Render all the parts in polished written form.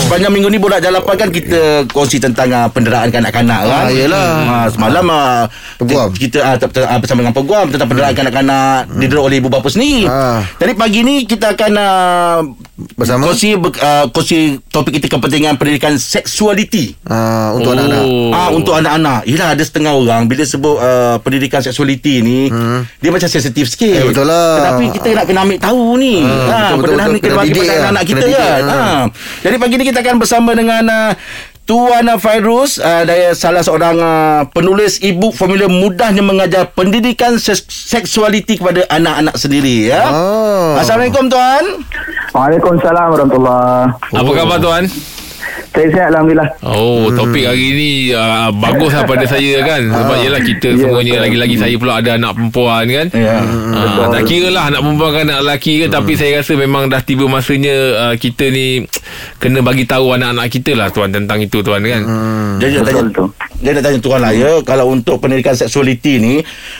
Sepanjang minggu ni borak jalan kan kita kongsi tentang penderaan kanak-kanak kan. Yalah. Semalam kita bersama dengan peguam tentang penderaan kanak-kanak didera oleh ibu bapa sendiri. Tadi pagi ni kita akan bersama kongsi topik kita kepentingan pendidikan seksualiti untuk anak-anak. Untuk anak-anak. Yalah, ada setengah orang bila sebut pendidikan seksualiti ni dia macam sensitif sikit. Betul lah. Tetapi kita nak kena ambil tahu ni. Betul-betul ni kena bagi pada anak kita kan. Jadi pagi ni kita akan bersama dengan Tuan Fairuz, salah seorang penulis e-book formula mudahnya mengajar pendidikan seksualiti kepada anak-anak sendiri ya. Assalamualaikum tuan. Waalaikumsalam warahmatullahi. Apa khabar tuan? Saya sihat, alhamdulillah. Topik hari ni baguslah pada saya kan. Sebab yelah kita semuanya lagi-lagi saya pula ada anak perempuan kan. Tak kira lah anak perempuan kan anak lelaki ke, tapi saya rasa memang dah tiba masanya kita ni kena bagi tahu anak-anak kita lah tuan tentang itu tuan kan. Dia nak tanya tuan lah ya, kalau untuk pendidikan seksualiti ni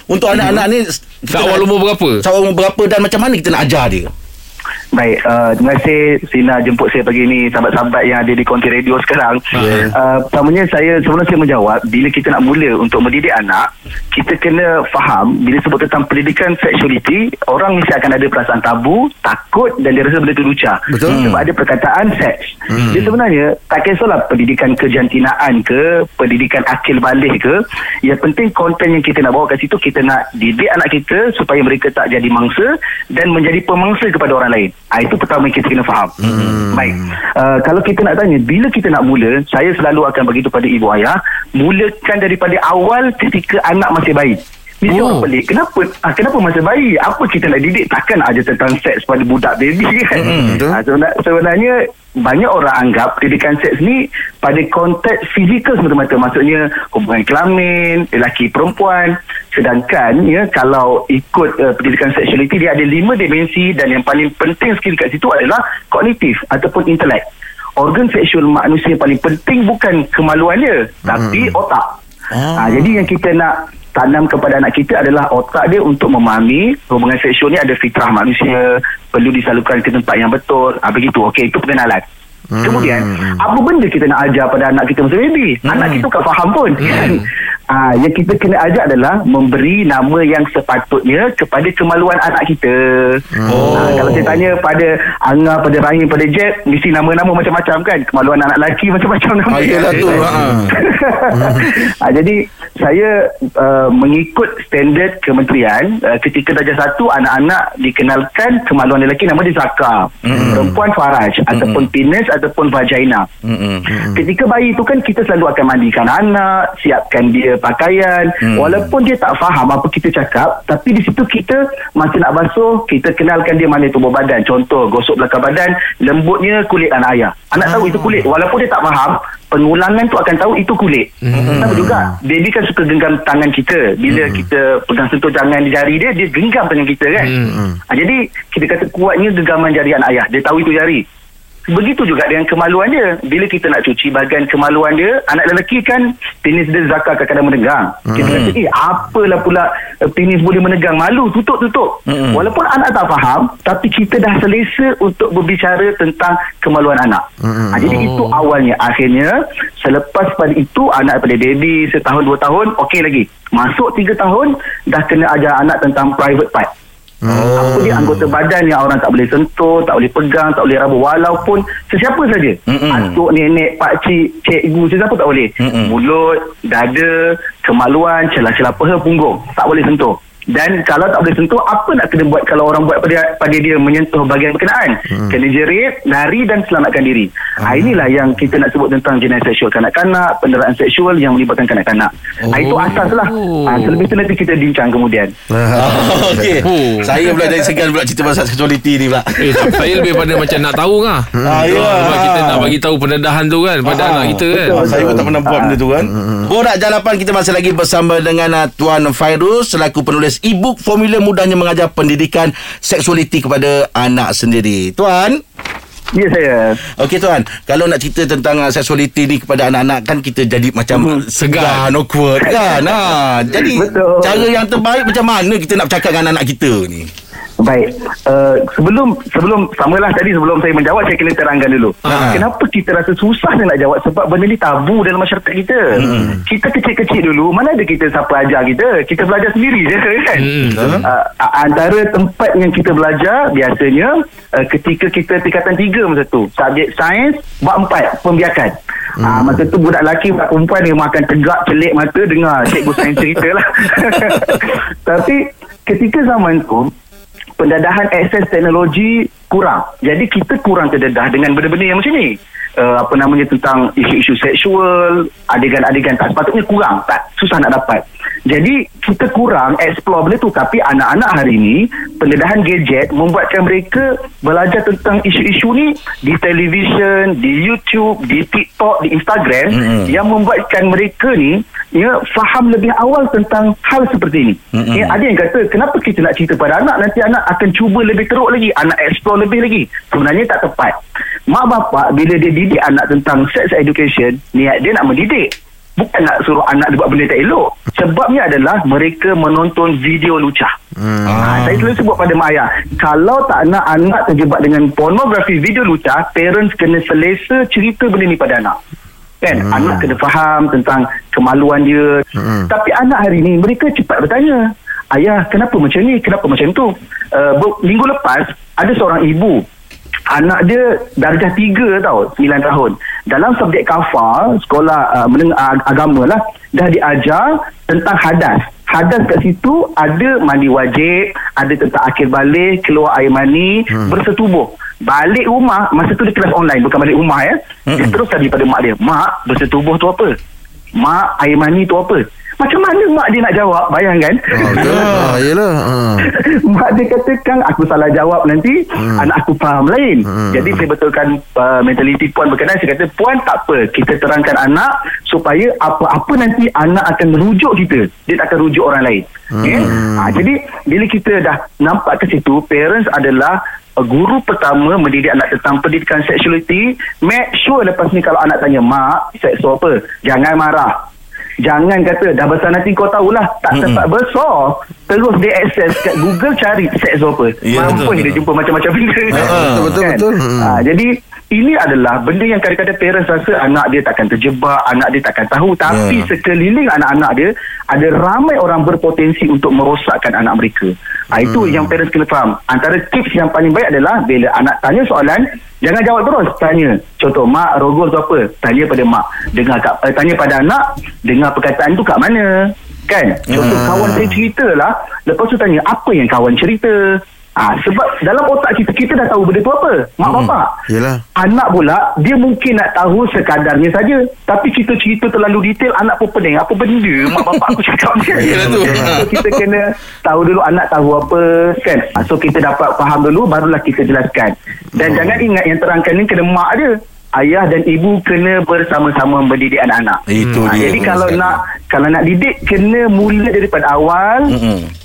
untuk anak-anak ni seawal umur berapa? Seawal umur berapa dan macam mana kita nak ajar dia? Baik, terima kasih Sina jemput saya pagi ni, sahabat-sahabat yang ada di konti radio sekarang. Pertamanya sebelum saya menjawab, bila kita nak mula untuk mendidik anak, kita kena faham bila sebut tentang pendidikan seksualiti, orang mesti akan ada perasaan tabu, takut dan dia rasa benda itu lucah. Betul. Sebab ada perkataan seks. Jadi sebenarnya tak kisahlah pendidikan kejantinaan ke, pendidikan akil balik ke, yang penting konten yang kita nak bawa kat situ, kita nak didik anak kita supaya mereka tak jadi mangsa dan menjadi pemangsa kepada orang lain. Itu pertama yang kita kena faham. Baik, kalau kita nak tanya bila kita nak mula, saya selalu akan beritahu pada ibu ayah, mulakan daripada awal ketika anak masih bayi. Mesti orang pelik, kenapa masih bayi? Apa kita nak didik? Takkan aja tentang seks pada budak baby kan. Sebenarnya banyak orang anggap pendidikan seks ni pada konteks fizikal semata-mata, maksudnya hubungan kelamin lelaki perempuan. Sedangkan ya, kalau ikut pendidikan seksualiti, dia ada 5 dimensi dan yang paling penting sekali kat situ adalah kognitif ataupun intelek. Organ seksual manusia yang paling penting bukan kemaluan dia, tapi otak. Jadi yang kita nak tanam kepada anak kita adalah otak dia untuk memahami hubungan seksual ni ada fitrah manusia, perlu disalurkan ke tempat yang betul. Begitu. Okey, itu pengenalan. Kemudian, apa benda kita nak ajar pada anak kita masa baby? Anak kita tak faham pun. Yang kita kena ajar adalah memberi nama yang sepatutnya kepada kemaluan anak kita. Kalau saya tanya pada Angah, pada Rahim, pada Jep, mesti nama-nama macam-macam kan. Kemaluan anak lelaki macam-macam nama. Jadi saya mengikut standard kementerian, ketika darjah 1 anak-anak dikenalkan kemaluan lelaki nama dia Zaka, perempuan Faraj, ataupun penis ataupun vagina. Ketika bayi tu kan kita selalu akan mandikan anak, siapkan dia pakaian, walaupun dia tak faham apa kita cakap, tapi di situ kita masih nak basuh, kita kenalkan dia mana tubuh badan, contoh gosok belakang badan, lembutnya kulit anak ayah, anak tahu itu kulit, walaupun dia tak faham pengulangan tu akan tahu itu kulit. Sama juga baby kan suka genggam tangan kita, bila kita pegang sentuh tangan di jari dia, dia genggam tangan kita kan. Jadi kita kata kuatnya genggaman jari anak ayah, dia tahu itu jari. Begitu juga dengan kemaluan dia. Bila kita nak cuci bahagian kemaluan dia, anak lelaki kan penis dia Zaka kadang-kadang menegang. Kita kata apalah pula penis boleh menegang, malu, tutup. Walaupun anak tak faham, tapi kita dah selesa untuk berbicara tentang kemaluan anak. Jadi itu awalnya. Akhirnya selepas pada itu, anak pada baby setahun 2 tahun, okey lagi. Masuk 3 tahun, dah kena ajar anak tentang private part. Apa dia anggota badan yang orang tak boleh sentuh, tak boleh pegang, tak boleh raba, walaupun sesiapa saja, atuk, nenek, pakcik, cikgu, sesiapa tak boleh. Mulut, dada, kemaluan, celah-celah peha, punggung, tak boleh sentuh. Dan kalau tak boleh sentuh, apa nak kena buat kalau orang buat pada dia menyentuh bahagian berkenaan? Kena jerit, lari dan selamatkan diri. Inilah yang kita nak sebut tentang jenayah seksual kanak-kanak, penderaan seksual yang melibatkan kanak-kanak. Itu asas lah. Selebih itu nanti kita bincang kemudian. Okey. Saya pula dari segan pula cerita pasal seksualiti ni pula. Saya lebih pada macam nak tahu lah. Sebab kita nak bagi tahu pendedahan tu kan, pada anak kita kan. Saya pun tak pernah buat benda tu kan. Borak Jalapan kita masih lagi bersama dengan Tuan Fairuz selaku penulis e-book formula mudahnya mengajar pendidikan seksualiti kepada anak sendiri. Tuan. Ya, saya. Okey tuan, kalau nak cerita tentang seksualiti ni kepada anak-anak kan kita jadi macam segan, awkward kan. Jadi betul. Cara yang terbaik macam mana kita nak bercakap dengan anak-anak kita ni? Baik, sebelum samalah tadi, sebelum saya menjawab, saya kena terangkan dulu. Kenapa kita rasa susah nak jawab? Sebab benda ni tabu dalam masyarakat kita. Kita kecil-kecil dulu, mana ada kita siapa ajar kita? Kita belajar sendiri je kan. Antara tempat yang kita belajar biasanya ketika kita tingkatan 3 masa tu, subjek sains bab 4 pembiakan. Masa tu budak lelaki, budak perempuan dia makan tegak, celik mata, dengar cikgu sains cerita lah. Tapi ketika zaman tu pendedahan akses teknologi kurang. Jadi kita kurang terdedah dengan benda-benda yang macam ni. Apa namanya, tentang isu-isu seksual, adegan-adegan tak sepatutnya kurang, tak susah nak dapat. Jadi kita kurang explore benda tu. Tapi anak-anak hari ni, pendedahan gadget membuatkan mereka belajar tentang isu-isu ni di televisyen, di YouTube, di TikTok, di Instagram, yang membuatkan mereka ni ya, faham lebih awal tentang hal seperti ini. Ya, ada yang kata kenapa kita nak cerita pada anak, nanti anak akan cuba lebih teruk lagi, anak explore lebih lagi. Sebenarnya tak tepat. Mak bapak bila dia didik anak tentang sex education, niat dia nak mendidik, bukan nak suruh anak buat benda tak elok. Sebabnya adalah mereka menonton video lucah. Saya selalu sebut pada mak ayah, kalau tak nak anak terjebak dengan pornografi video lucah, parents kena selesa cerita benda ni pada anak kan. Anak kena faham tentang kemaluan dia. Tapi anak hari ni mereka cepat bertanya, ayah kenapa macam ni, kenapa macam tu. Minggu lepas ada seorang ibu, anak dia darjah 3 tau, 9 tahun. Dalam subjek kafar, sekolah menengah agama lah, dah diajar tentang hadas. Hadas kat situ ada mandi wajib, ada tentang akhir balik, keluar air mani, bersetubuh. Balik rumah, masa tu dia kelas online, bukan balik rumah ya. Dia terus daripada mak dia, mak bersetubuh tu apa? Mak air mani tu apa? Macam mana mak dia nak jawab? Bayangkan. Mak dia katakan aku salah jawab nanti, anak aku faham lain. Jadi saya betulkan mentaliti puan berkenaan. Saya kata, puan tak apa, kita terangkan anak supaya apa-apa nanti anak akan merujuk kita, dia tak akan rujuk orang lain. Jadi bila kita dah nampak ke situ, parents adalah guru pertama mendidik anak tentang pendidikan seksualiti. Make sure lepas ni kalau anak tanya, mak seksual apa, jangan marah. Jangan kata dah besar nanti kau tahulah. Tak sempat besar, terus dia akses kat Google cari seks apa. Mampus dia jumpa macam-macam benda. Betul-betul. Jadi ini adalah benda yang kadang-kadang parents rasa anak dia takkan terjebak, anak dia takkan tahu. Tapi sekeliling anak-anak dia ada ramai orang berpotensi untuk merosakkan anak mereka. Itu yang parents kena faham. Antara tips yang paling baik adalah bila anak tanya soalan, jangan jawab terus. Tanya, contoh, mak rogol tu apa? Tanya pada mak. Dengar kat, tanya pada anak, dengar perkataan tu kat mana? Kan? Contoh, kawan saya cerita lah. Lepas tu tanya, apa yang kawan cerita? Sebab dalam otak kita, kita dah tahu benda tu apa, mak bapak. Yelah. Anak pula, dia mungkin nak tahu sekadarnya saja. Tapi kita cerita terlalu detail, anak pun pening. Apa benda mak bapak aku cakap kan? So kita kena tahu dulu anak tahu apa kan. So kita dapat faham dulu, barulah kita jelaskan. Dan jangan ingat yang terangkan ni kena mak dia. Ayah dan ibu kena bersama-sama mendidik anak-anak. Itu dia. Jadi kalau nak didik, kena mula daripada awal.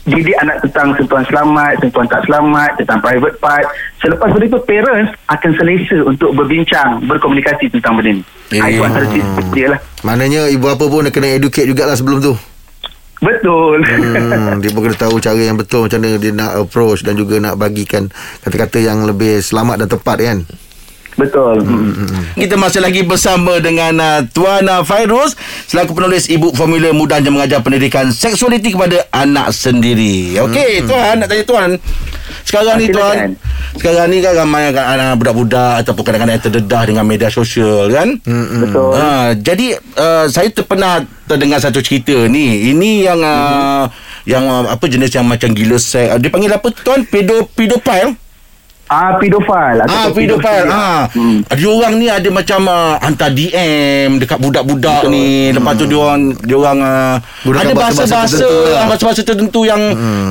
Didik anak tentang sentuhan selamat, sentuhan tak selamat, tentang private part. Selepas itu parents akan selesa untuk berbincang, berkomunikasi tentang benda ni. Itu antara tips dia lah. Maknanya ibu apa pun kena educate jugalah sebelum tu. Betul. Dia pun kena tahu cara yang betul, macam mana dia nak approach dan juga nak bagikan kata-kata yang lebih selamat dan tepat kan. Betul. Kita masih lagi bersama dengan Tuan Fairuz selaku penulis e-book Formula Mudah yang mengajar pendidikan seksualiti kepada anak sendiri. Okey, Tuan nak tanya Tuan. Sekarang ni Tuan, sekarang ni kan ramai anak budak-budak ataupun kadang-kadang terdedah dengan media sosial kan? Betul. Jadi saya terpernah terdengar satu cerita ni. Ini yang apa jenis yang macam gila seks. Dia panggil apa Tuan? Pedofile. Pedofile. Pedofile. Dia orang ni ada macam hantar DM dekat budak-budak ni. Lepas tu dia orang ada bahasa-bahasa tertentu yang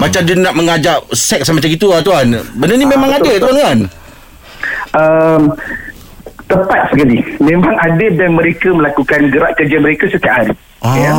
macam dia nak mengajak seks macam gitu lah Tuan. Benda ni memang betul, ada Tuan kan? Tepat sekali. Memang ada dan mereka melakukan gerak kerja mereka setiap hari. Ya?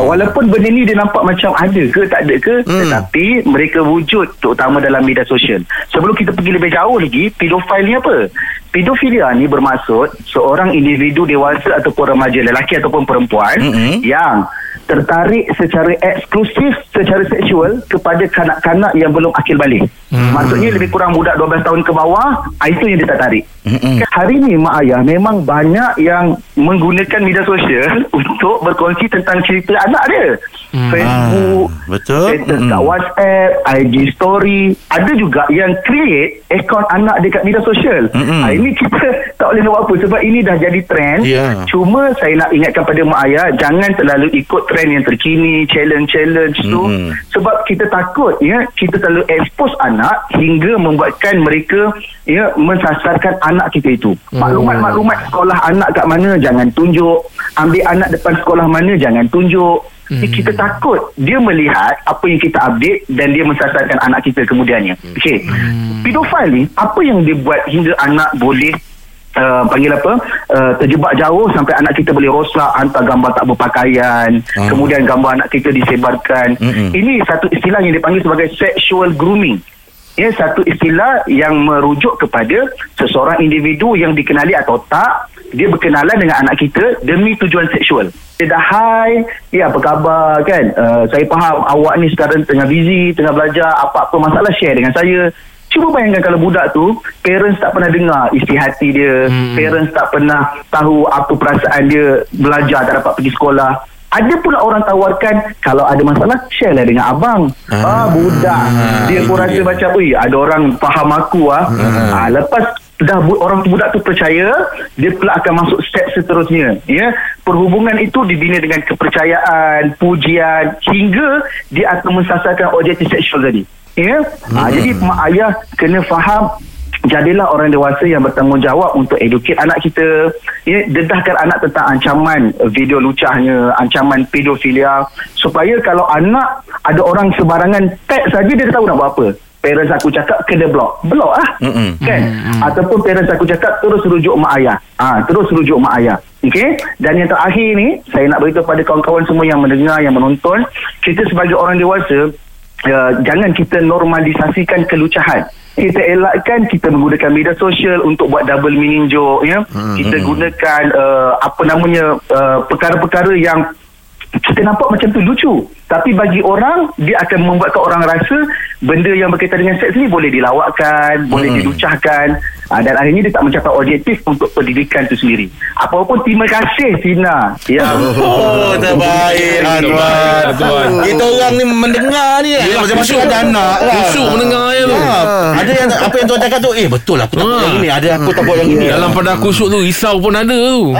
Walaupun benda ni dia nampak macam ada ke tak ada ke, tetapi mereka wujud terutama dalam media sosial. Sebelum kita pergi lebih jauh lagi, pedofil ni apa? Pedofilia ni bermaksud seorang individu dewasa ataupun remaja, lelaki ataupun perempuan yang tertarik secara eksklusif secara seksual kepada kanak-kanak yang belum akil balik. Maksudnya lebih kurang budak 12 tahun ke bawah, itu yang dia tertarik. Hari ni mak ayah memang banyak yang menggunakan media sosial untuk berkongsi tentang cerita anak dia. Facebook, status kat WhatsApp, IG story. Ada juga yang create akaun anak dekat media sosial. Ini kita tak boleh buat apa sebab ini dah jadi trend. Cuma saya nak ingatkan pada mak ayah, jangan terlalu ikut trend yang terkini, challenge-challenge tu, sebab kita takut ya kita terlalu expose anak hingga membuatkan mereka ya mensasarkan anak kita itu. Maklumat-maklumat sekolah anak kat mana jangan tunjuk, ambil anak depan sekolah mana jangan tunjuk. Kita takut dia melihat apa yang kita update dan dia mensasarkan anak kita kemudiannya. Okey. Pedofil ni apa yang dia buat hingga anak boleh terjebak jauh sampai anak kita boleh rosak, hantar gambar tak berpakaian, kemudian gambar anak kita disebarkan. Ini satu istilah yang dipanggil sebagai sexual grooming. Ini satu istilah yang merujuk kepada seseorang individu yang dikenali atau tak, dia berkenalan dengan anak kita demi tujuan seksual. Dia dah hai, ya apa khabar kan, saya faham awak ni sekarang tengah busy, tengah belajar, apa-apa masalah share dengan saya. Cuba bayangkan kalau budak tu parents tak pernah dengar isi hati dia, parents tak pernah tahu apa perasaan dia, belajar tak dapat pergi sekolah. Ada pula orang tawarkan kalau ada masalah share lah dengan abang. Budak dia pun rasa macam ada orang faham aku lepas dah budak tu percaya, dia pula akan masuk step seterusnya. Ya, perhubungan itu dibina dengan kepercayaan, pujian, hingga dia akan mensasarkan objektif seksual tadi. Ya, jadi mak ayah kena faham, jadilah orang dewasa yang bertanggungjawab untuk educate anak kita, ya, dedahkan anak tentang ancaman video lucahnya, ancaman pedofilia, supaya kalau anak ada orang sebarangan tag saja dia tahu nak buat apa. Parents aku cakap kena blok lah kan, ataupun parents aku cakap terus rujuk mak ayah, okey. Dan yang terakhir ni saya nak beritahu pada kawan-kawan semua yang mendengar, yang menonton, kita sebagai orang dewasa jangan kita normalisasikan kelucahan. Kita elakkan kita menggunakan media sosial untuk buat double meaning joke, ya. Kita gunakan perkara-perkara yang kita nampak macam tu lucu, tapi bagi orang dia akan membuatkan orang rasa benda yang berkaitan dengan seks ni boleh dilawakkan, boleh dilucahkan, dan akhirnya dia tak mencapai objektif untuk pendidikan tu sendiri. Apa pun terima kasih Sina. Ya. Terbaik Anwar. Kita orang ni mendengar ni macam masuk ada anak lah. Busuk mendengar ya tu. Ada yang apa yang tuan cakap tu betul lah, aku tak buat yang ini, ada aku tak buat yang ini. Dalam pada kusuk tu risau pun ada tu.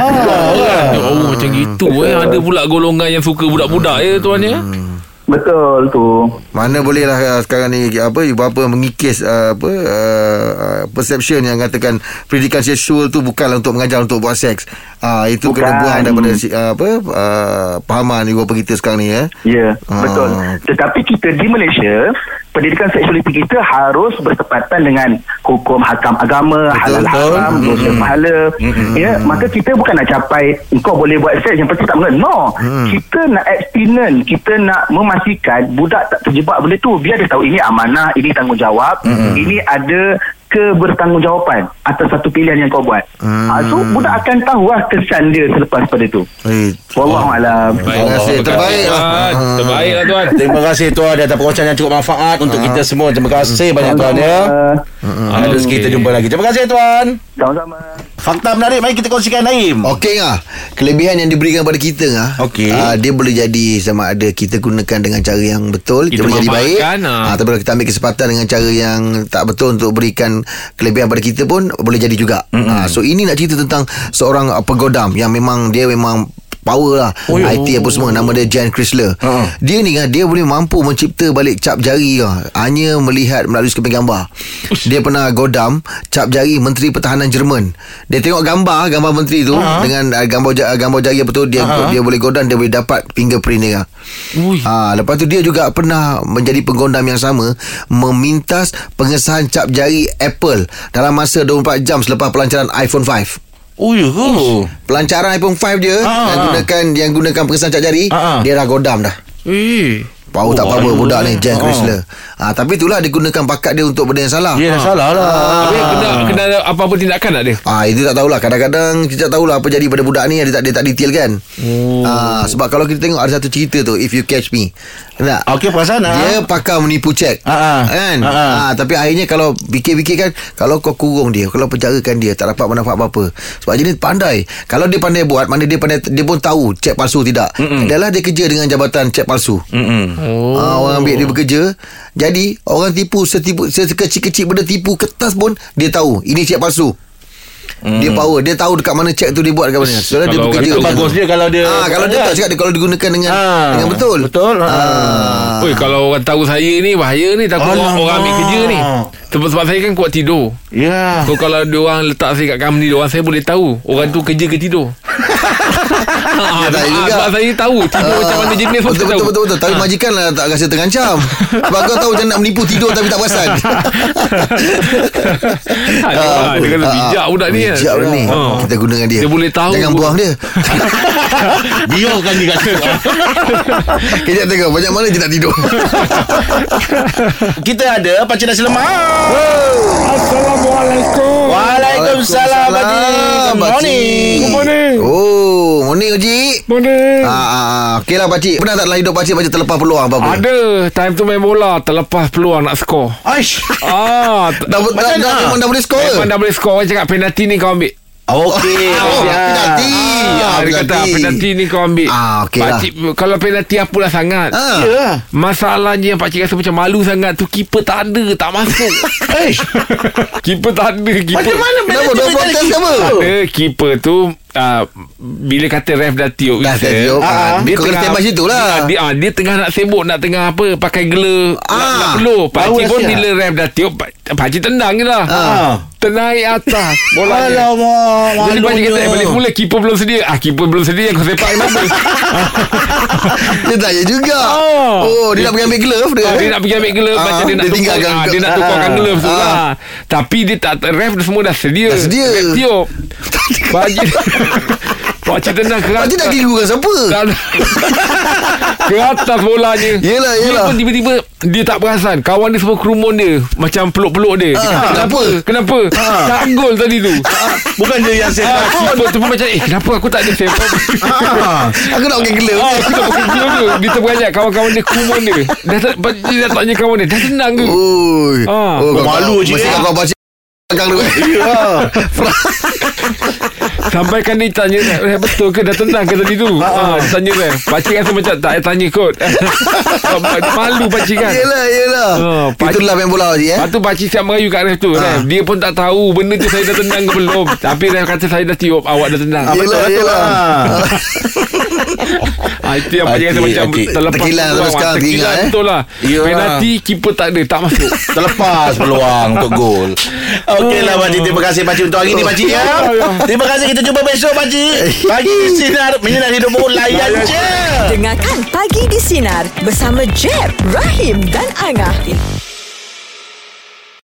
Oh macam gitu ada pula golongan yang suka budak-budak ya tuan ya. Betul tu. Mana bolehlah sekarang ni ibu bapa mengikis perception yang katakan pendidikan seksual tu bukanlah untuk mengajar untuk buat seks. Itu bukan. Kena buang daripada pahaman ibu bapa kita sekarang ni ya. Ya, betul. Tetapi kita di Malaysia, pendidikan seksualiti kita harus bertepatan dengan hukum hakam agama, halal haram, dosa pahala. Ya, maka kita bukan nak capai kau boleh buat seks yang penting tak mengenai. No. Kita nak abstinent, kita nak memastikan budak tak terjebak benda tu. Biar dia tahu ini amanah, ini tanggungjawab, ini ada kebertanggungjawapan atas satu pilihan yang kau buat. So budak akan tahulah kesan dia selepas pada tu. Wallahualam. Terima kasih. Terbaiklah tuan. Terima kasih tuan di atas perkongsian yang cukup manfaat untuk kita semua. Terima kasih banyak tuan ya. Harus kita jumpa lagi. Terima kasih tuan. Sama-sama. Fakta menarik mari kita kongsikan Naim. Okey Ngah. Kelebihan yang diberikan kepada kita Ngah. Okey. Dia boleh jadi sama ada kita gunakan dengan cara yang betul, kita boleh jadi baik. Ataupun kita ambil kesempatan dengan cara yang tak betul untuk berikan kelebihan pada kita pun boleh jadi juga. So ini nak cerita tentang seorang pegodam yang memang dia memang power lah, IT apa semua. Nama dia Jan Krissler. Dia ni kan, dia boleh mampu mencipta balik cap jari hanya melihat melalui sekeping gambar. Dia pernah godam cap jari Menteri Pertahanan Jerman. Dia tengok gambar menteri tu dengan gambar jari apa tu, dia boleh godam, dia boleh dapat fingerprint dia. Lepas tu dia juga pernah menjadi penggodam yang sama, memintas pengesahan cap jari Apple dalam masa 24 jam selepas pelancaran iPhone 5. Pelancaran iPhone 5 dia, yang gunakan pengesan cap jari, dia dah godam dah. Power tak apa-apa budak ni Jan Krissler. Tapi itulah dia gunakan bakat dia untuk benda yang salah. Dia dah salah lah. Tapi kena apa-apa tindakan tak dia? Itu tak tahulah. Kadang-kadang kita tak tahulah apa jadi pada budak ni. Dia tak detail kan. Sebab kalau kita tengok ada satu cerita tu, If You Catch Me. Okey, perasan dia pakar menipu cek kan? Tapi akhirnya kalau fikir-fikir kan, kalau kau kurung dia, kalau penjarakan dia, tak dapat manfaat apa-apa. Sebab jenis pandai. Kalau dia pandai buat, mana dia pandai, dia pun tahu cek palsu tidak. Adalah dia kerja dengan jabatan cek palsu. Orang ambil dia bekerja. Jadi orang tipu, sekecil-kecil benda tipu kertas pun dia tahu ini cek palsu. Dia power. Dia tahu dekat mana cek tu dia buat dekat mana. So dia bekerja bagus dia kalau dia kalau dia tak cakap dia, kalau digunakan dengan dengan betul. Oi, kalau orang tahu saya ni bahaya ni, takut orang ambil kerja ni. Sebab saya kan kuat tidur. Ya. So kalau dia orang letak saya kat company dia orang, saya boleh tahu orang tu kerja ke tidur. Sebab saya tahu tidur macam mana jenis. Betul-betul. Tapi majikan lah tak rasa terancam. Sebab kau tahu macam nak menipu tidur tapi tak perasan. Dia kena bijak budak ni. Bijak budak ni. Kita gunakan dia. Dia boleh tahu. Jangan buang dia. Biarkan dia kata. Kejap tengok banyak mana dia nak tidur. Kita ada Pakcik Nasi Lemak. Assalamualaikum. Waalaikumsalam. Good morning. Good morning. Morning Pakcik. Morning. Okey lah Pakcik. Pernah tak dalam hidup Pakcik Pakcik terlepas peluang apa-apa? Ada. Time tu main bola, terlepas peluang nak skor. Aish. Dah boleh skor ke? Memang dah boleh skor. Orang cakap penalti ni kau ambil. Okey. Penalti. Dia kata penalti ni kau ambil. Okay Pakcik lah. Kalau penalti apalah sangat. Yeah. Masalahnya Pakcik rasa macam malu sangat. Tu keeper tak ada, tak masuk. Keeper tak ada. Macam mana penalti? Keeper tu bila kata ref dah tiup, dia kena tembak situ lah. Dia tengah nak sibuk, nak tengah apa, pakai gelar nak perlu. Pakcik pun bila ref dah tiup, Pakcik tendang je lah. Tenai atas bola. Alamak. Jadi Pakcik kata balik mula, keeper belum sedia. Keeper belum sedia, kau sepak kenapa? Dia tak juga. Dia nak pergi ambil glove. Dia nak pergi ambil glove. Dia nak tukarkan glove tu lah. Tapi dia tak, ref semua dah sedia. Ref tiup. Pakcik Pakcik tendang ke atas. Pakcik tak kira kan siapa ke atas bolanya. Yelah. Dia pun tiba-tiba dia tak perasan. Kawan dia semua kerumun dia, macam peluk-peluk dia. Kenapa? Tak gol tadi tu. Bukan dia yang sepak. Keeper tu pun macam kenapa aku tak ada sepak. Aku nak pakai gelap. Aku nak pakai gelap tu. Dia terperanjat. Kawan-kawan dia kerumun dia. Dia dah tanya kawan dia, dah tendang ke? Malu je. Mesti kawan Pakcik belakang tu. Sampai kan dia tanya, betul ke dah tendang ke tadi tu? Dia tanya kan. Pakcik rasa macam tak payah tanya kot. Malu Pakcik kan. Yelah itulah main bola Pakcik. Lepas tu Pakcik siap merayu kat ref tu. Dia pun tak tahu benda tu saya dah tendang ke belum. Tapi ref kata saya dah tiup, awak dah tendang. Yelah itu yang Pakcik rasa macam terlepas. Terkilan betul lah. Penalti, keeper tak ada, tak masuk. Terlepas peluang untuk gol. Okey lah Pakcik, terima kasih Pakcik untuk hari ni Pakcik ya. Terima kasih, kita jumpa besok Pakcik. Pagi di Sinar, menyinar hidupmu, layan je. Dengarkan Pagi di Sinar bersama Jep, Rahim dan Angah.